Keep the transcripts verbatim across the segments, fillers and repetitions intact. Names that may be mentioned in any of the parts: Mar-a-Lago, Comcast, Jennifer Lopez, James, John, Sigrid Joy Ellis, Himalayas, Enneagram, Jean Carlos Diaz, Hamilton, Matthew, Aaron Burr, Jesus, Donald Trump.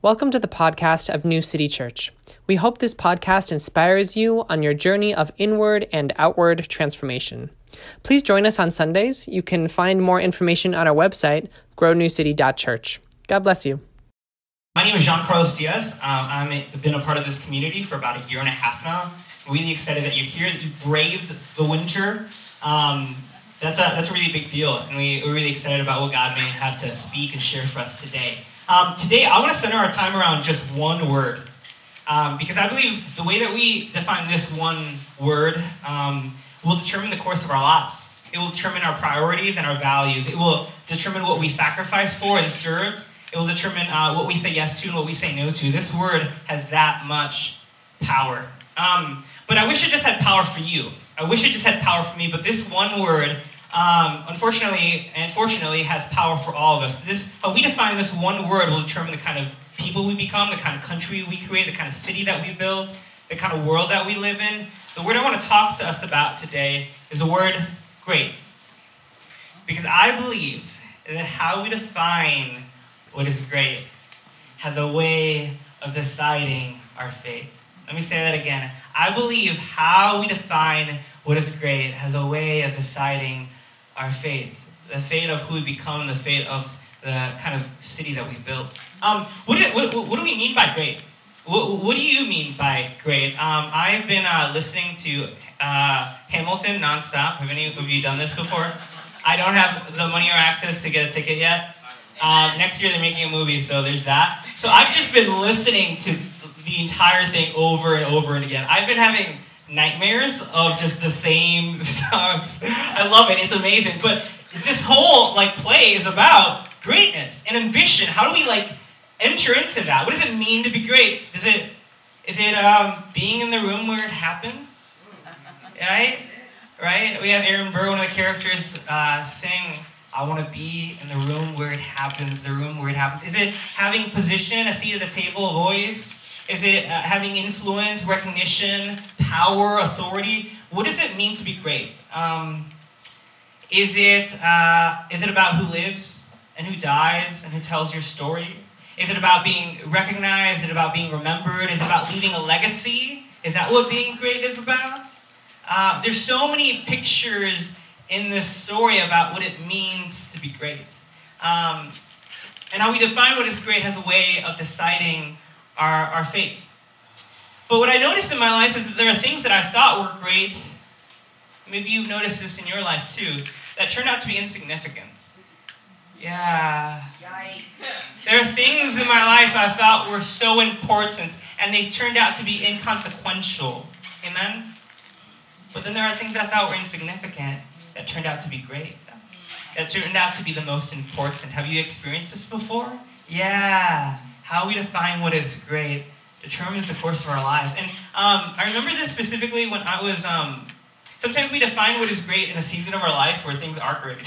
Welcome to the podcast of New City Church. We hope this podcast inspires you on your journey of inward and outward transformation. Please join us on Sundays. You can find more information on our website, grow new city dot church. God bless you. My name is Jean Carlos Diaz. Um, I've been a part of this community for about a year and a half now. I'm really excited that you're here, that you braved the winter. Um, that's, a, that's a really big deal, and we, we're really excited about what God may have to speak and share for us today. Um, today, I want to center our time around just one word, um, because I believe the way that we define this one word um, will determine the course of our lives. It will determine our priorities and our values. It will determine what we sacrifice for and serve. It will determine uh, what we say yes to and what we say no to. This word has that much power. Um, but I wish it just had power for you. I wish it just had power for me, but this one word Um, unfortunately, and fortunately, has power for all of us. This, how we define this one word will determine the kind of people we become, the kind of country we create, the kind of city that we build, the kind of world that we live in. The word I want to talk to us about today is the word great. Because I believe that how we define what is great has a way of deciding our fate. Let me say that again. I believe how we define what is great has a way of deciding our fates, the fate of who we become, the fate of the kind of city that we built. Um, what, do, what, what do we mean by great? What, what do you mean by great? Um, I've been uh, listening to uh, Hamilton nonstop. Have any of you done this before? I don't have the money or access to get a ticket yet. Um, next year they're making a movie, so there's that. So I've just been listening to the entire thing over and over and again. I've been having nightmares of just the same songs. I love it. It's amazing. But this whole like play is about greatness and ambition. How do we like enter into that? What does it mean to be great? Does it is it um, being in the room where it happens? Right, right. We have Aaron Burr, one of the characters, uh, sing. I want to be in the room where it happens. The room where it happens. Is it having position, a seat at the table, a voice? Is it uh, having influence, recognition, power, authority? What does it mean to be great? Um, is it uh, is it about who lives and who dies and who tells your story? Is it about being recognized? Is it about being remembered? Is it about leaving a legacy? Is that what being great is about? Uh, there's so many pictures in this story about what it means to be great. Um, and how we define what is great has a way of deciding Our, our fate. But what I noticed in my life is that there are things that I thought were great, maybe you've noticed this in your life too, that turned out to be insignificant. Yeah. Yikes. There are things in my life I thought were so important, and they turned out to be inconsequential. Amen? But then there are things I thought were insignificant that turned out to be great, that turned out to be the most important. Have you experienced this before? Yeah. How we define what is great determines the course of our lives. And um, I remember this specifically when I was, um, sometimes we define what is great in a season of our life where things are great,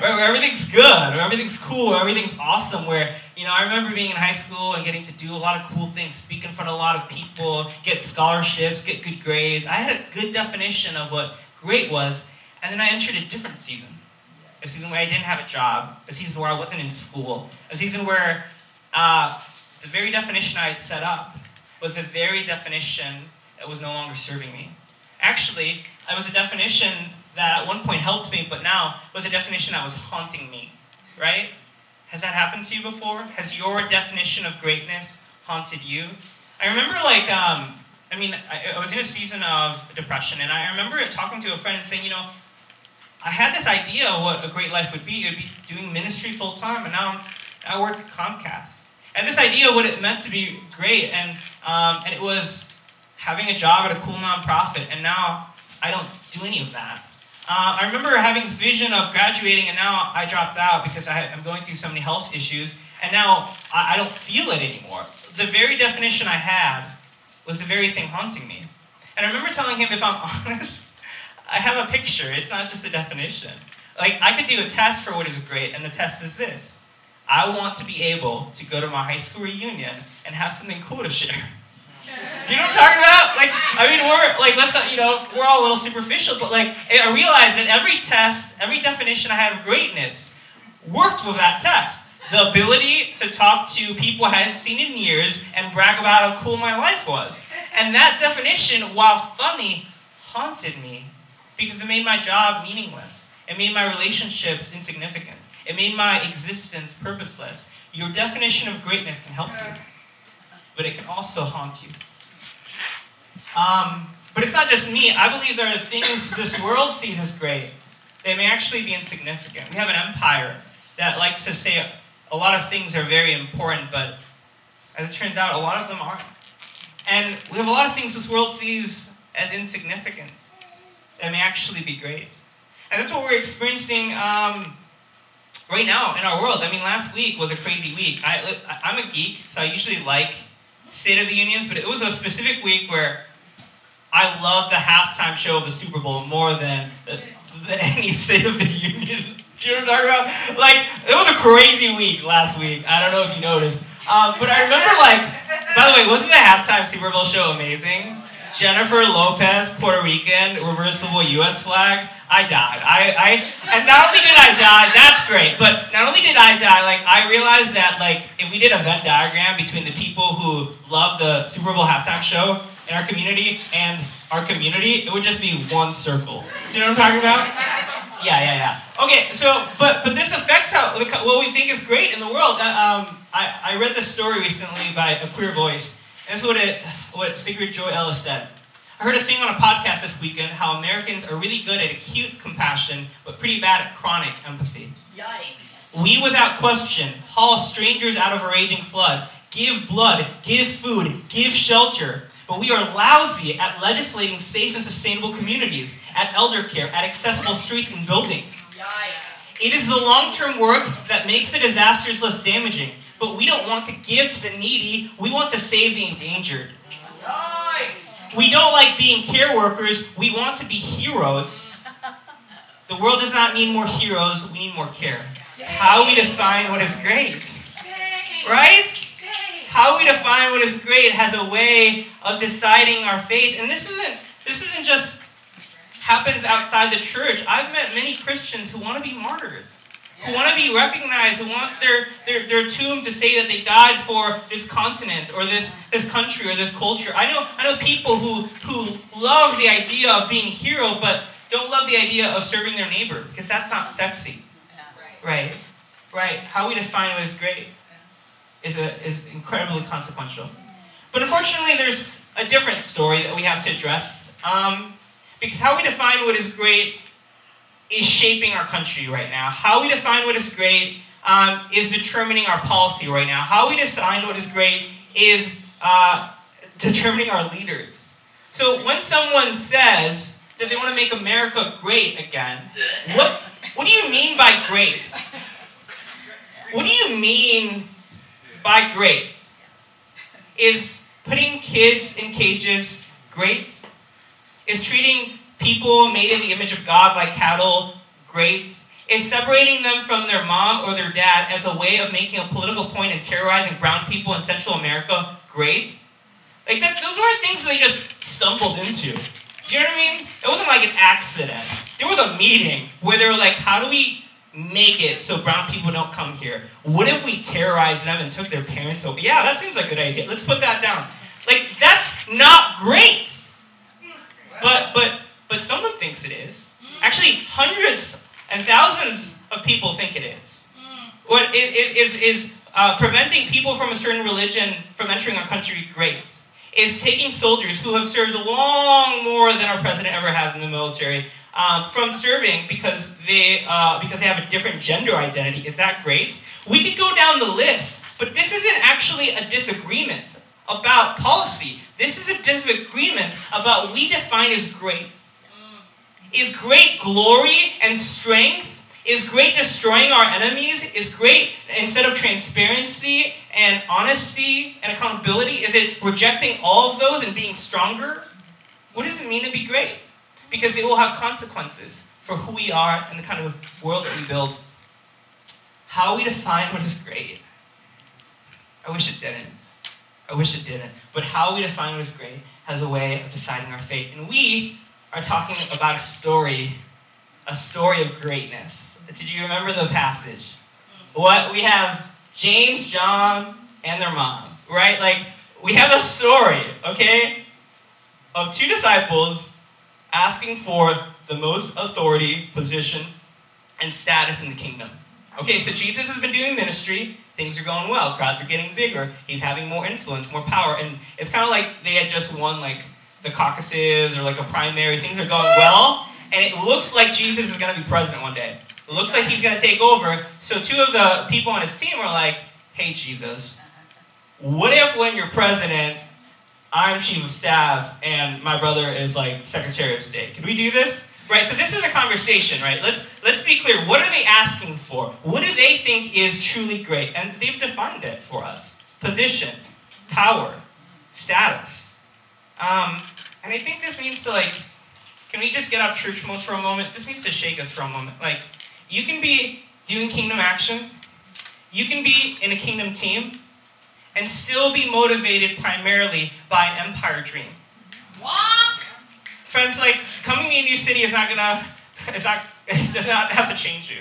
where, where everything's good, where everything's cool, where everything's awesome, where, you know, I remember being in high school and getting to do a lot of cool things, speak in front of a lot of people, get scholarships, get good grades. I had a good definition of what great was, and then I entered a different season, a season where I didn't have a job, a season where I wasn't in school, a season where Uh, the very definition I had set up was the very definition that was no longer serving me. Actually, it was a definition that at one point helped me, but now was a definition that was haunting me, right? Has that happened to you before? Has your definition of greatness haunted you? I remember, like, um, I mean, I, I was in a season of depression, and I remember talking to a friend and saying, you know, I had this idea of what a great life would be. It would be doing ministry full-time, and now I'm I work at Comcast. I had this idea of what it meant to be great, and um, and it was having a job at a cool nonprofit, and now I don't do any of that. Uh, I remember having this vision of graduating, and now I dropped out because I, I'm going through so many health issues, and now I, I don't feel it anymore. The very definition I had was the very thing haunting me. And I remember telling him, if I'm honest, I have a picture. It's not just a definition. Like, I could do a test for what is great, and the test is this. I want to be able to go to my high school reunion and have something cool to share. Do you know what I'm talking about? Like, I mean, we're like, let's not, you know, we're all a little superficial, but like, I realized that every test, every definition I have of greatness worked with that test. The ability to talk to people I hadn't seen in years and brag about how cool my life was. And that definition, while funny, haunted me because it made my job meaningless. It made my relationships insignificant. It made my existence purposeless. Your definition of greatness can help you, but it can also haunt you. Um, but it's not just me. I believe there are things this world sees as great. They may actually be insignificant. We have an empire that likes to say a lot of things are very important, but as it turns out, a lot of them aren't. And we have a lot of things this world sees as insignificant that may actually be great. And that's what we're experiencing um, right now in our world. I mean, last week was a crazy week. I, I'm a geek, so I usually like State of the Unions, but it was a specific week where I loved the halftime show of the Super Bowl more than the, the, any State of the Union. Do you know what I'm talking about? Like, it was a crazy week last week. I don't know if you noticed. Um, but I remember, like, by the way, wasn't the halftime Super Bowl show amazing? Jennifer Lopez, Puerto Rican, reversible U S flag. I died. I, I and not only did I die, that's great, but not only did I die, like, I realized that, like, if we did a Venn diagram between the people who love the Super Bowl halftime show in our community and our community, it would just be one circle. Do you know what I'm talking about? Yeah, yeah, yeah. Okay, so, but but this affects how what we think is great in the world. Uh, um, I, I read this story recently by a queer voice. That's what it, what Sigrid Joy Ellis said. I heard a thing on a podcast this weekend how Americans are really good at acute compassion, but pretty bad at chronic empathy. Yikes. We, without question, haul strangers out of a raging flood, give blood, give food, give shelter. But we are lousy at legislating safe and sustainable communities, at elder care, at accessible streets and buildings. Yikes. It is the long-term work that makes the disasters less damaging. But we don't want to give to the needy, we want to save the endangered. Yikes. We don't like being care workers, we want to be heroes. The world does not need more heroes, we need more care. Dang. How we define what is great. Dang. Right? How we define what is great has a way of deciding our faith. And this isn't this isn't just happens outside the church. I've met many Christians who want to be martyrs, who want to be recognized, who want their, their, their tomb to say that they died for this continent or this, this country or this culture. I know I know people who who love the idea of being a hero but don't love the idea of serving their neighbor because that's not sexy. Right. Right. How we define what is great is a, is incredibly consequential. But unfortunately, there's a different story that we have to address, um, because how we define what is great is shaping our country right now. How we define what is great um, is determining our policy right now. How we define what is great is uh, determining our leaders. So when someone says that they want to make America great again, what what do you mean by great? What do you mean by great? Is putting kids in cages great? Is treating people made in the image of God like cattle great? Is separating them from their mom or their dad as a way of making a political point and terrorizing brown people in Central America great? Like that, those weren't things they just stumbled into. Do you know what I mean? It wasn't like an accident. There was a meeting where they were like, how do we make it so brown people don't come here? What if we terrorized them and took their parents over? Yeah, that seems like a good idea. Let's put that down. Like, that's not great. But but but someone thinks it is. Actually, hundreds and thousands of people think it is. What is is is uh, preventing people from a certain religion from entering our country great? Is taking soldiers who have served long more than our president ever has in the military Um, from serving because they uh, because they have a different gender identity. Is that great? We could go down the list, but this isn't actually a disagreement about policy. This is a disagreement about what we define as great. Is great glory and strength? Is great destroying our enemies? Is great instead of transparency and honesty and accountability? Is it rejecting all of those and being stronger? What does it mean to be great? Because it will have consequences for who we are and the kind of world that we build. How we define what is great. I wish it didn't. I wish it didn't. But how we define what is great has a way of deciding our fate. And we are talking about a story, a story of greatness. Did you remember the passage? What we have James, John, and their mom, right? Like, we have a story, okay, of two disciples asking for the most authority, position, and status in the kingdom. Okay, so Jesus has been doing ministry. Things are going well. Crowds are getting bigger. He's having more influence, more power. And it's kind of like they had just won, like, the caucuses or, like, a primary. Things are going well. And it looks like Jesus is going to be president one day. It looks like he's going to take over. So two of the people on his team are like, hey, Jesus, what if when you're president, I'm chief of staff and my brother is, like, secretary of state? Can we do this? Right, so this is a conversation, right? Let's let's be clear. What are they asking for? What do they think is truly great? And they've defined it for us. Position, power, status. Um, and I think this needs to, like, can we just get off church mode for a moment? This needs to shake us for a moment. Like, you can be doing kingdom action. You can be in a kingdom team and still be motivated primarily by an empire dream. What? Friends, like, coming to a new city is not gonna, it's not, it does not have to change you.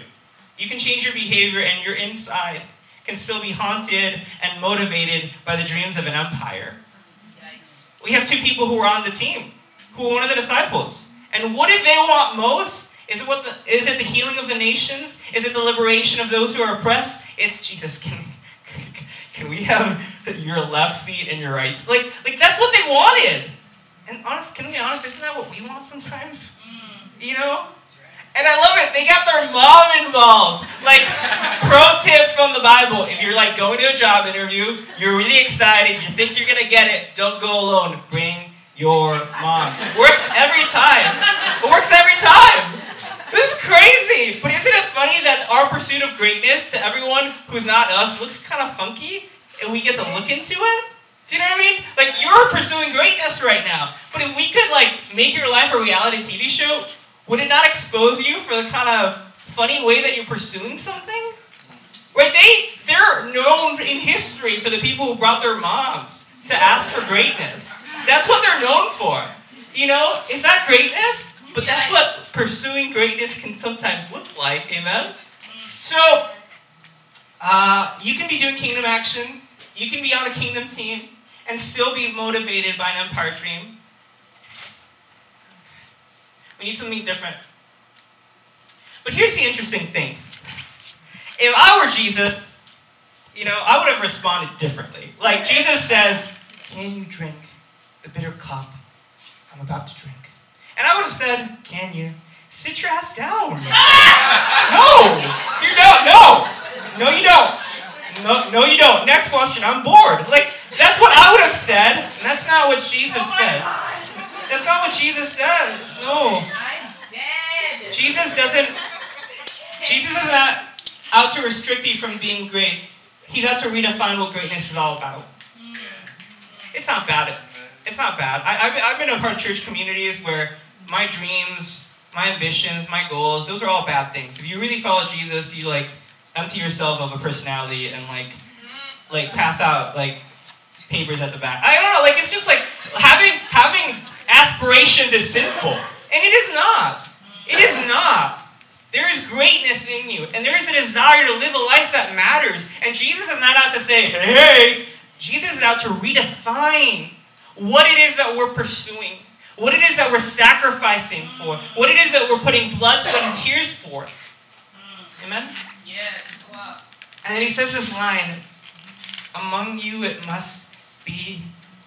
You can change your behavior, and your inside can still be haunted and motivated by the dreams of an empire. Yikes. We have two people who are on the team, who are one of the disciples. And what did they want most? Is it what the, is it the healing of the nations? Is it the liberation of those who are oppressed? It's Jesus. Can we, can we have your left seat and your right seat? Like, like that's what they wanted. And honest, can we be honest, isn't that what we want sometimes? Mm. You know? And I love it. They got their mom involved. Like, pro tip from the Bible. If you're, like, going to a job interview, you're really excited, you think you're going to get it, don't go alone. Bring your mom. Works every time. It works every time. This is crazy. But isn't it funny that our pursuit of greatness to everyone who's not us looks kind of funky, and we get to look into it? Do you know what I mean? Like, you're pursuing greatness right now. But if we could, like, make your life a reality T V show, would it not expose you for the kind of funny way that you're pursuing something? Right? They, they're known in history for the people who brought their moms to ask for greatness. That's what they're known for. You know? It's not greatness, but that's what pursuing greatness can sometimes look like. Amen? So, uh, you can be doing kingdom action. You can be on a kingdom team and still be motivated by an empire dream. We need something different. But here's the interesting thing. If I were Jesus, you know, I would have responded differently. Like, Jesus says, can you drink the bitter cup I'm about to drink? And I would have said, can you sit your ass down? No! You don't, no! No, you don't. No, no, you don't. Next question. I'm bored. Like, that's what I would have said. And that's not what Jesus oh says. God. That's not what Jesus says. No. I'm dead. Jesus doesn't, Jesus is not out to restrict you from being great. He's out to redefine what greatness is all about. It's not bad. It's not bad. I, I've, I've been a part of church communities where my dreams, my ambitions, my goals, those are all bad things. If you really follow Jesus, you, like, empty yourself of a personality and, like, like pass out, like, papers at the back. I don't know, like, it's just, like, having having aspirations is sinful. And it is not. It is not. There is greatness in you, and there is a desire to live a life that matters. And Jesus is not out to say, hey, Jesus is out to redefine what it is that we're pursuing, what it is that we're sacrificing for, what it is that we're putting blood, sweat, and tears for. Amen? Yes, wow. And then he says this line, among you it must be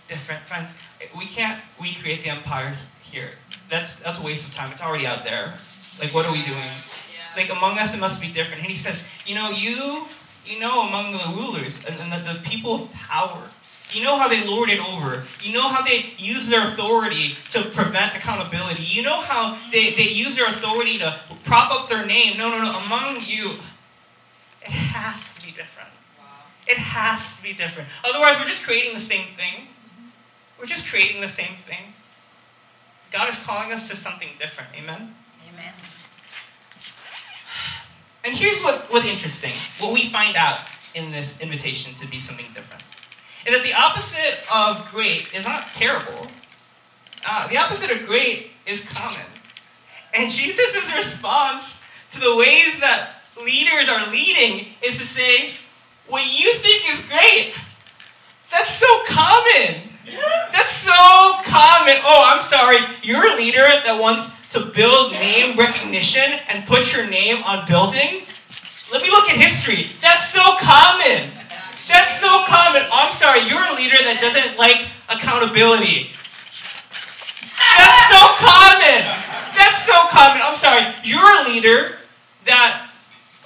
different. Friends, we can't recreate the empire here. That's that's a waste of time. It's already out there. Like, what are we doing? Yeah. Like, among us it must be different. And he says, you know, you you know among the rulers and, and the, the people of power, you know how they lord it over. You know how they use their authority to prevent accountability. You know how they, they use their authority to prop up their name. No, no, no. Among you, it has to be different. Wow. It has to be different. Otherwise, we're just creating the same thing. We're just creating the same thing. God is calling us to something different. Amen? Amen. And here's what, what's interesting, what we find out in this invitation to be something different, is that the opposite of great is not terrible. Uh, the opposite of great is common. And Jesus' response to the ways that leaders are leading is to say, what you think is great. That's so common. That's so common. Oh, I'm sorry. You're a leader that wants to build name recognition and put your name on building? Let me look at history. That's so common. That's so common. Oh, I'm sorry. You're a leader that doesn't like accountability. That's so common. That's so common. I'm sorry. You're a leader that,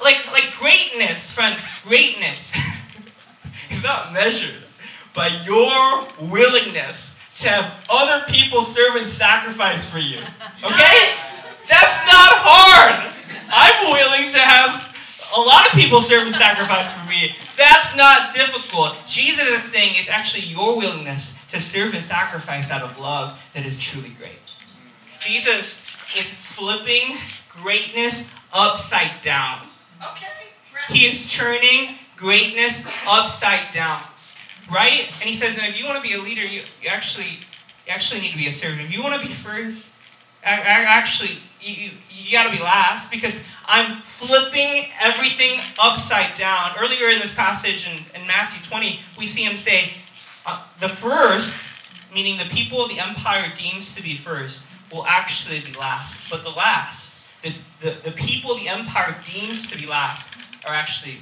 like, like greatness, friends, greatness is not measured by your willingness to have other people serve and sacrifice for you. Okay? Yes. That's not hard. I'm willing to have a lot of people serve and sacrifice for me. That's not difficult. Jesus is saying it's actually your willingness to serve and sacrifice out of love that is truly great. Jesus is flipping greatness upside down. Okay. Right. He is turning greatness upside down. Right? And he says, and if you want to be a leader, you, you actually you actually need to be a servant. If you want to be first, I, I actually, you, you, you got to be last, because I'm flipping everything upside down. Earlier in this passage in, in Matthew twenty, we see him say, uh, the first, meaning the people the empire deems to be first, will actually be last. But the last, the, the, the people the empire deems to be last, are actually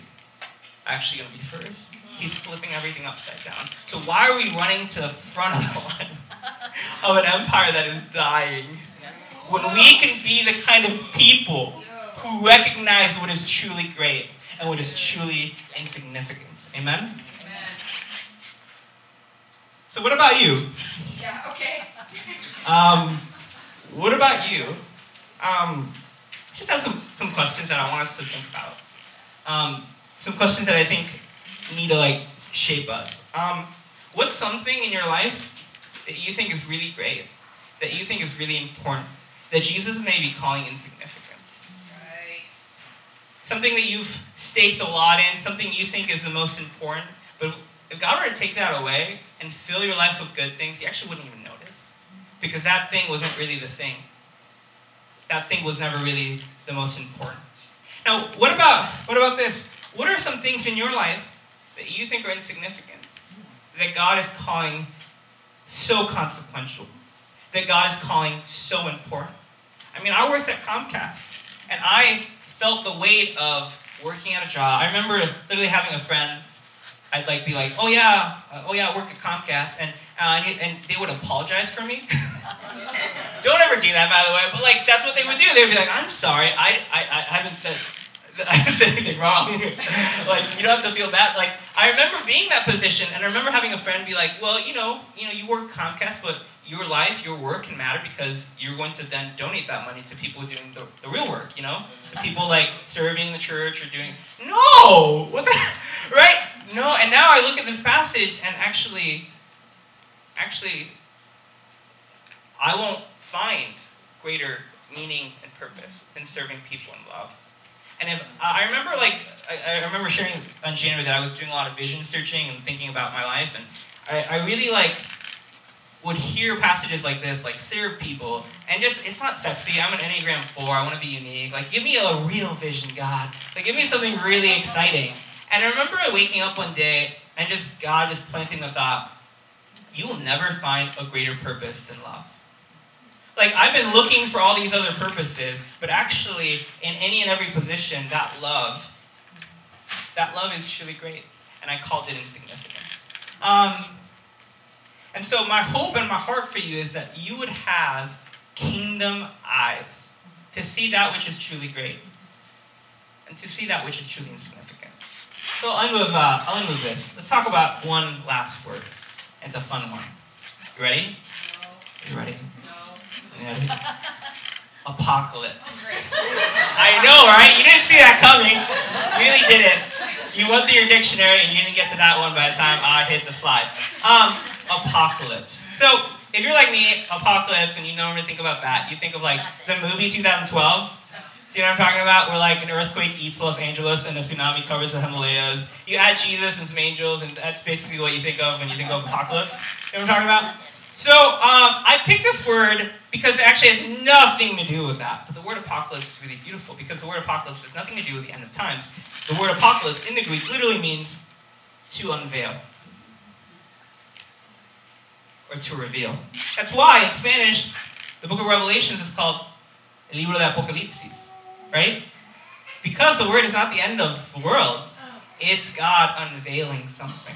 actually going to be first. He's flipping everything upside down. So why are we running to the front of the line of an empire that is dying when we can be the kind of people who recognize what is truly great and what is truly insignificant? Amen? Amen. So what about you? Yeah, okay. um, what about you? Um, I just have some, some questions that I want us to think about. Um, some questions that I think need to like shape us. Um, what's something in your life that you think is really great, that you think is really important, that Jesus may be calling insignificant? Nice. Something that you've staked a lot in, something you think is the most important, but if God were to take that away and fill your life with good things, you actually wouldn't even notice, because that thing wasn't really the thing. That thing was never really the most important. Now, what about what about this? What are some things in your life that you think are insignificant, that God is calling so consequential, that God is calling so important? I mean, I worked at Comcast, and I felt the weight of working at a job. I remember literally having a friend, I'd like be like, oh yeah, uh, oh yeah, I work at Comcast, and, uh, and, and they would apologize for me. Don't ever do that, by the way, but like that's what they would do. They'd be like, I'm sorry, I, I, I haven't said I didn't say anything wrong. Like, you don't have to feel bad. Like, I remember being in that position, and I remember having a friend be like, well, you know, you know, you work at Comcast, but your life, your work can matter, because you're going to then donate that money to people doing the, the real work, you know? To people, like, serving the church or doing... No! What the... Right? No, and now I look at this passage, and actually, actually, I won't find greater meaning and purpose than serving people in love. And if I remember, like, I, I remember sharing on January that I was doing a lot of vision searching and thinking about my life, and I, I really like would hear passages like this, like serve people, and just it's not sexy. I'm an Enneagram four. I want to be unique. Like, give me a real vision, God. Like, give me something really exciting. And I remember waking up one day and just God just planting the thought: you will never find a greater purpose than love. Like, I've been looking for all these other purposes, but actually, in any and every position, that love, that love is truly great, and I called it insignificant. Um, and so my hope and my heart for you is that you would have kingdom eyes to see that which is truly great, and to see that which is truly insignificant. So I'll end with, uh, I'll end with this. Let's talk about one last word. It's a fun one. You ready? No. You ready? Apocalypse. I know, right? You didn't see that coming. You really didn't. You went through your dictionary and you didn't get to that one by the time I hit the slide. Um, apocalypse. So, if you're like me, apocalypse, and you normally think about that, you think of like the movie twenty twelve. Do you know what I'm talking about? Where like an earthquake eats Los Angeles and a tsunami covers the Himalayas. You add Jesus and some angels, and that's basically what you think of when you think of apocalypse. You know what I'm talking about? So, um, I picked this word because it actually has nothing to do with that. But the word apocalypse is really beautiful, because the word apocalypse has nothing to do with the end of times. The word apocalypse in the Greek literally means to unveil or to reveal. That's why in Spanish, the book of Revelations is called El Libro de Apocalipsis, right? Because the word is not the end of the world, it's God unveiling something.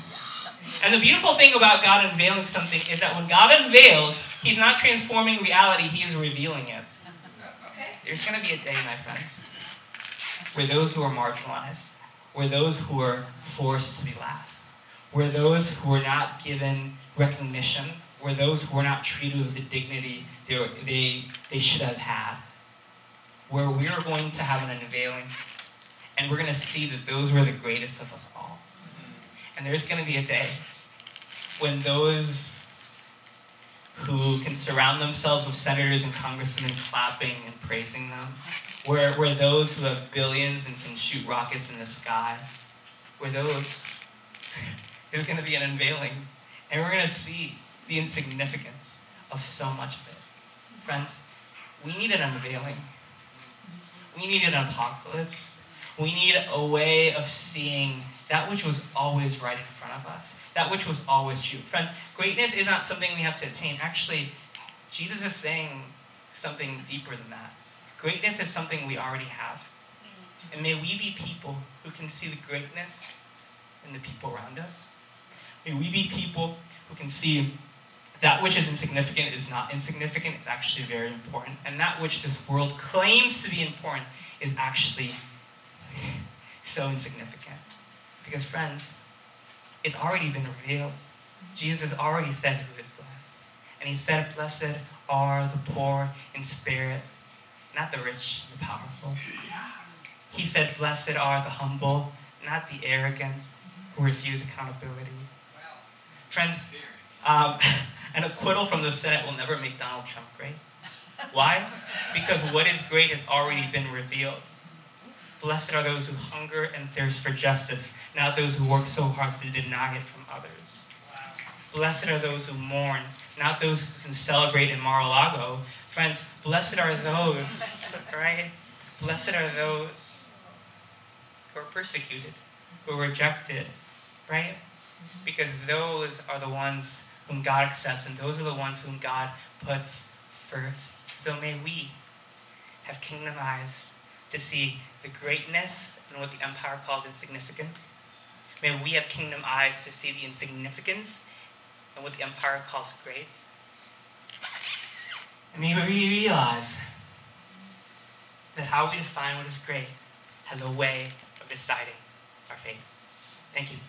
And the beautiful thing about God unveiling something is that when God unveils, he's not transforming reality, he is revealing it. Okay. There's going to be a day, my friends, where those who are marginalized, where those who are forced to be last, where those who are not given recognition, where those who are not treated with the dignity they, were, they, they should have had, where we are going to have an unveiling, and we're going to see that those were the greatest of us all. And there's going to be a day when those who can surround themselves with senators and congressmen clapping and praising them, where, where those who have billions and can shoot rockets in the sky, where those, there's going to be an unveiling. And we're going to see the insignificance of so much of it. Friends, we need an unveiling. We need an apocalypse. We need a way of seeing that which was always right in front of us, that which was always true. Friends, greatness is not something we have to attain. Actually, Jesus is saying something deeper than that. Greatness is something we already have. And may we be people who can see the greatness in the people around us. May we be people who can see that which is insignificant is not insignificant. It's actually very important. And that which this world claims to be important is actually so insignificant. Because friends, it's already been revealed. Jesus already said who is blessed. And he said, blessed are the poor in spirit, not the rich, the powerful. He said, blessed are the humble, not the arrogant, who refuse accountability. Wow. Friends, um, an acquittal from the Senate will never make Donald Trump great. Why? Because what is great has already been revealed. Blessed are those who hunger and thirst for justice, not those who work so hard to deny it from others. Wow. Blessed are those who mourn, not those who can celebrate in Mar-a-Lago. Friends, blessed are those, right? Blessed are those who are persecuted, who are rejected, right? Because those are the ones whom God accepts, and those are the ones whom God puts first. So may we have kingdom eyes to see the greatness and what the empire calls insignificance. May we have kingdom eyes to see the insignificance and what the empire calls great. And may we realize that how we define what is great has a way of deciding our fate. Thank you.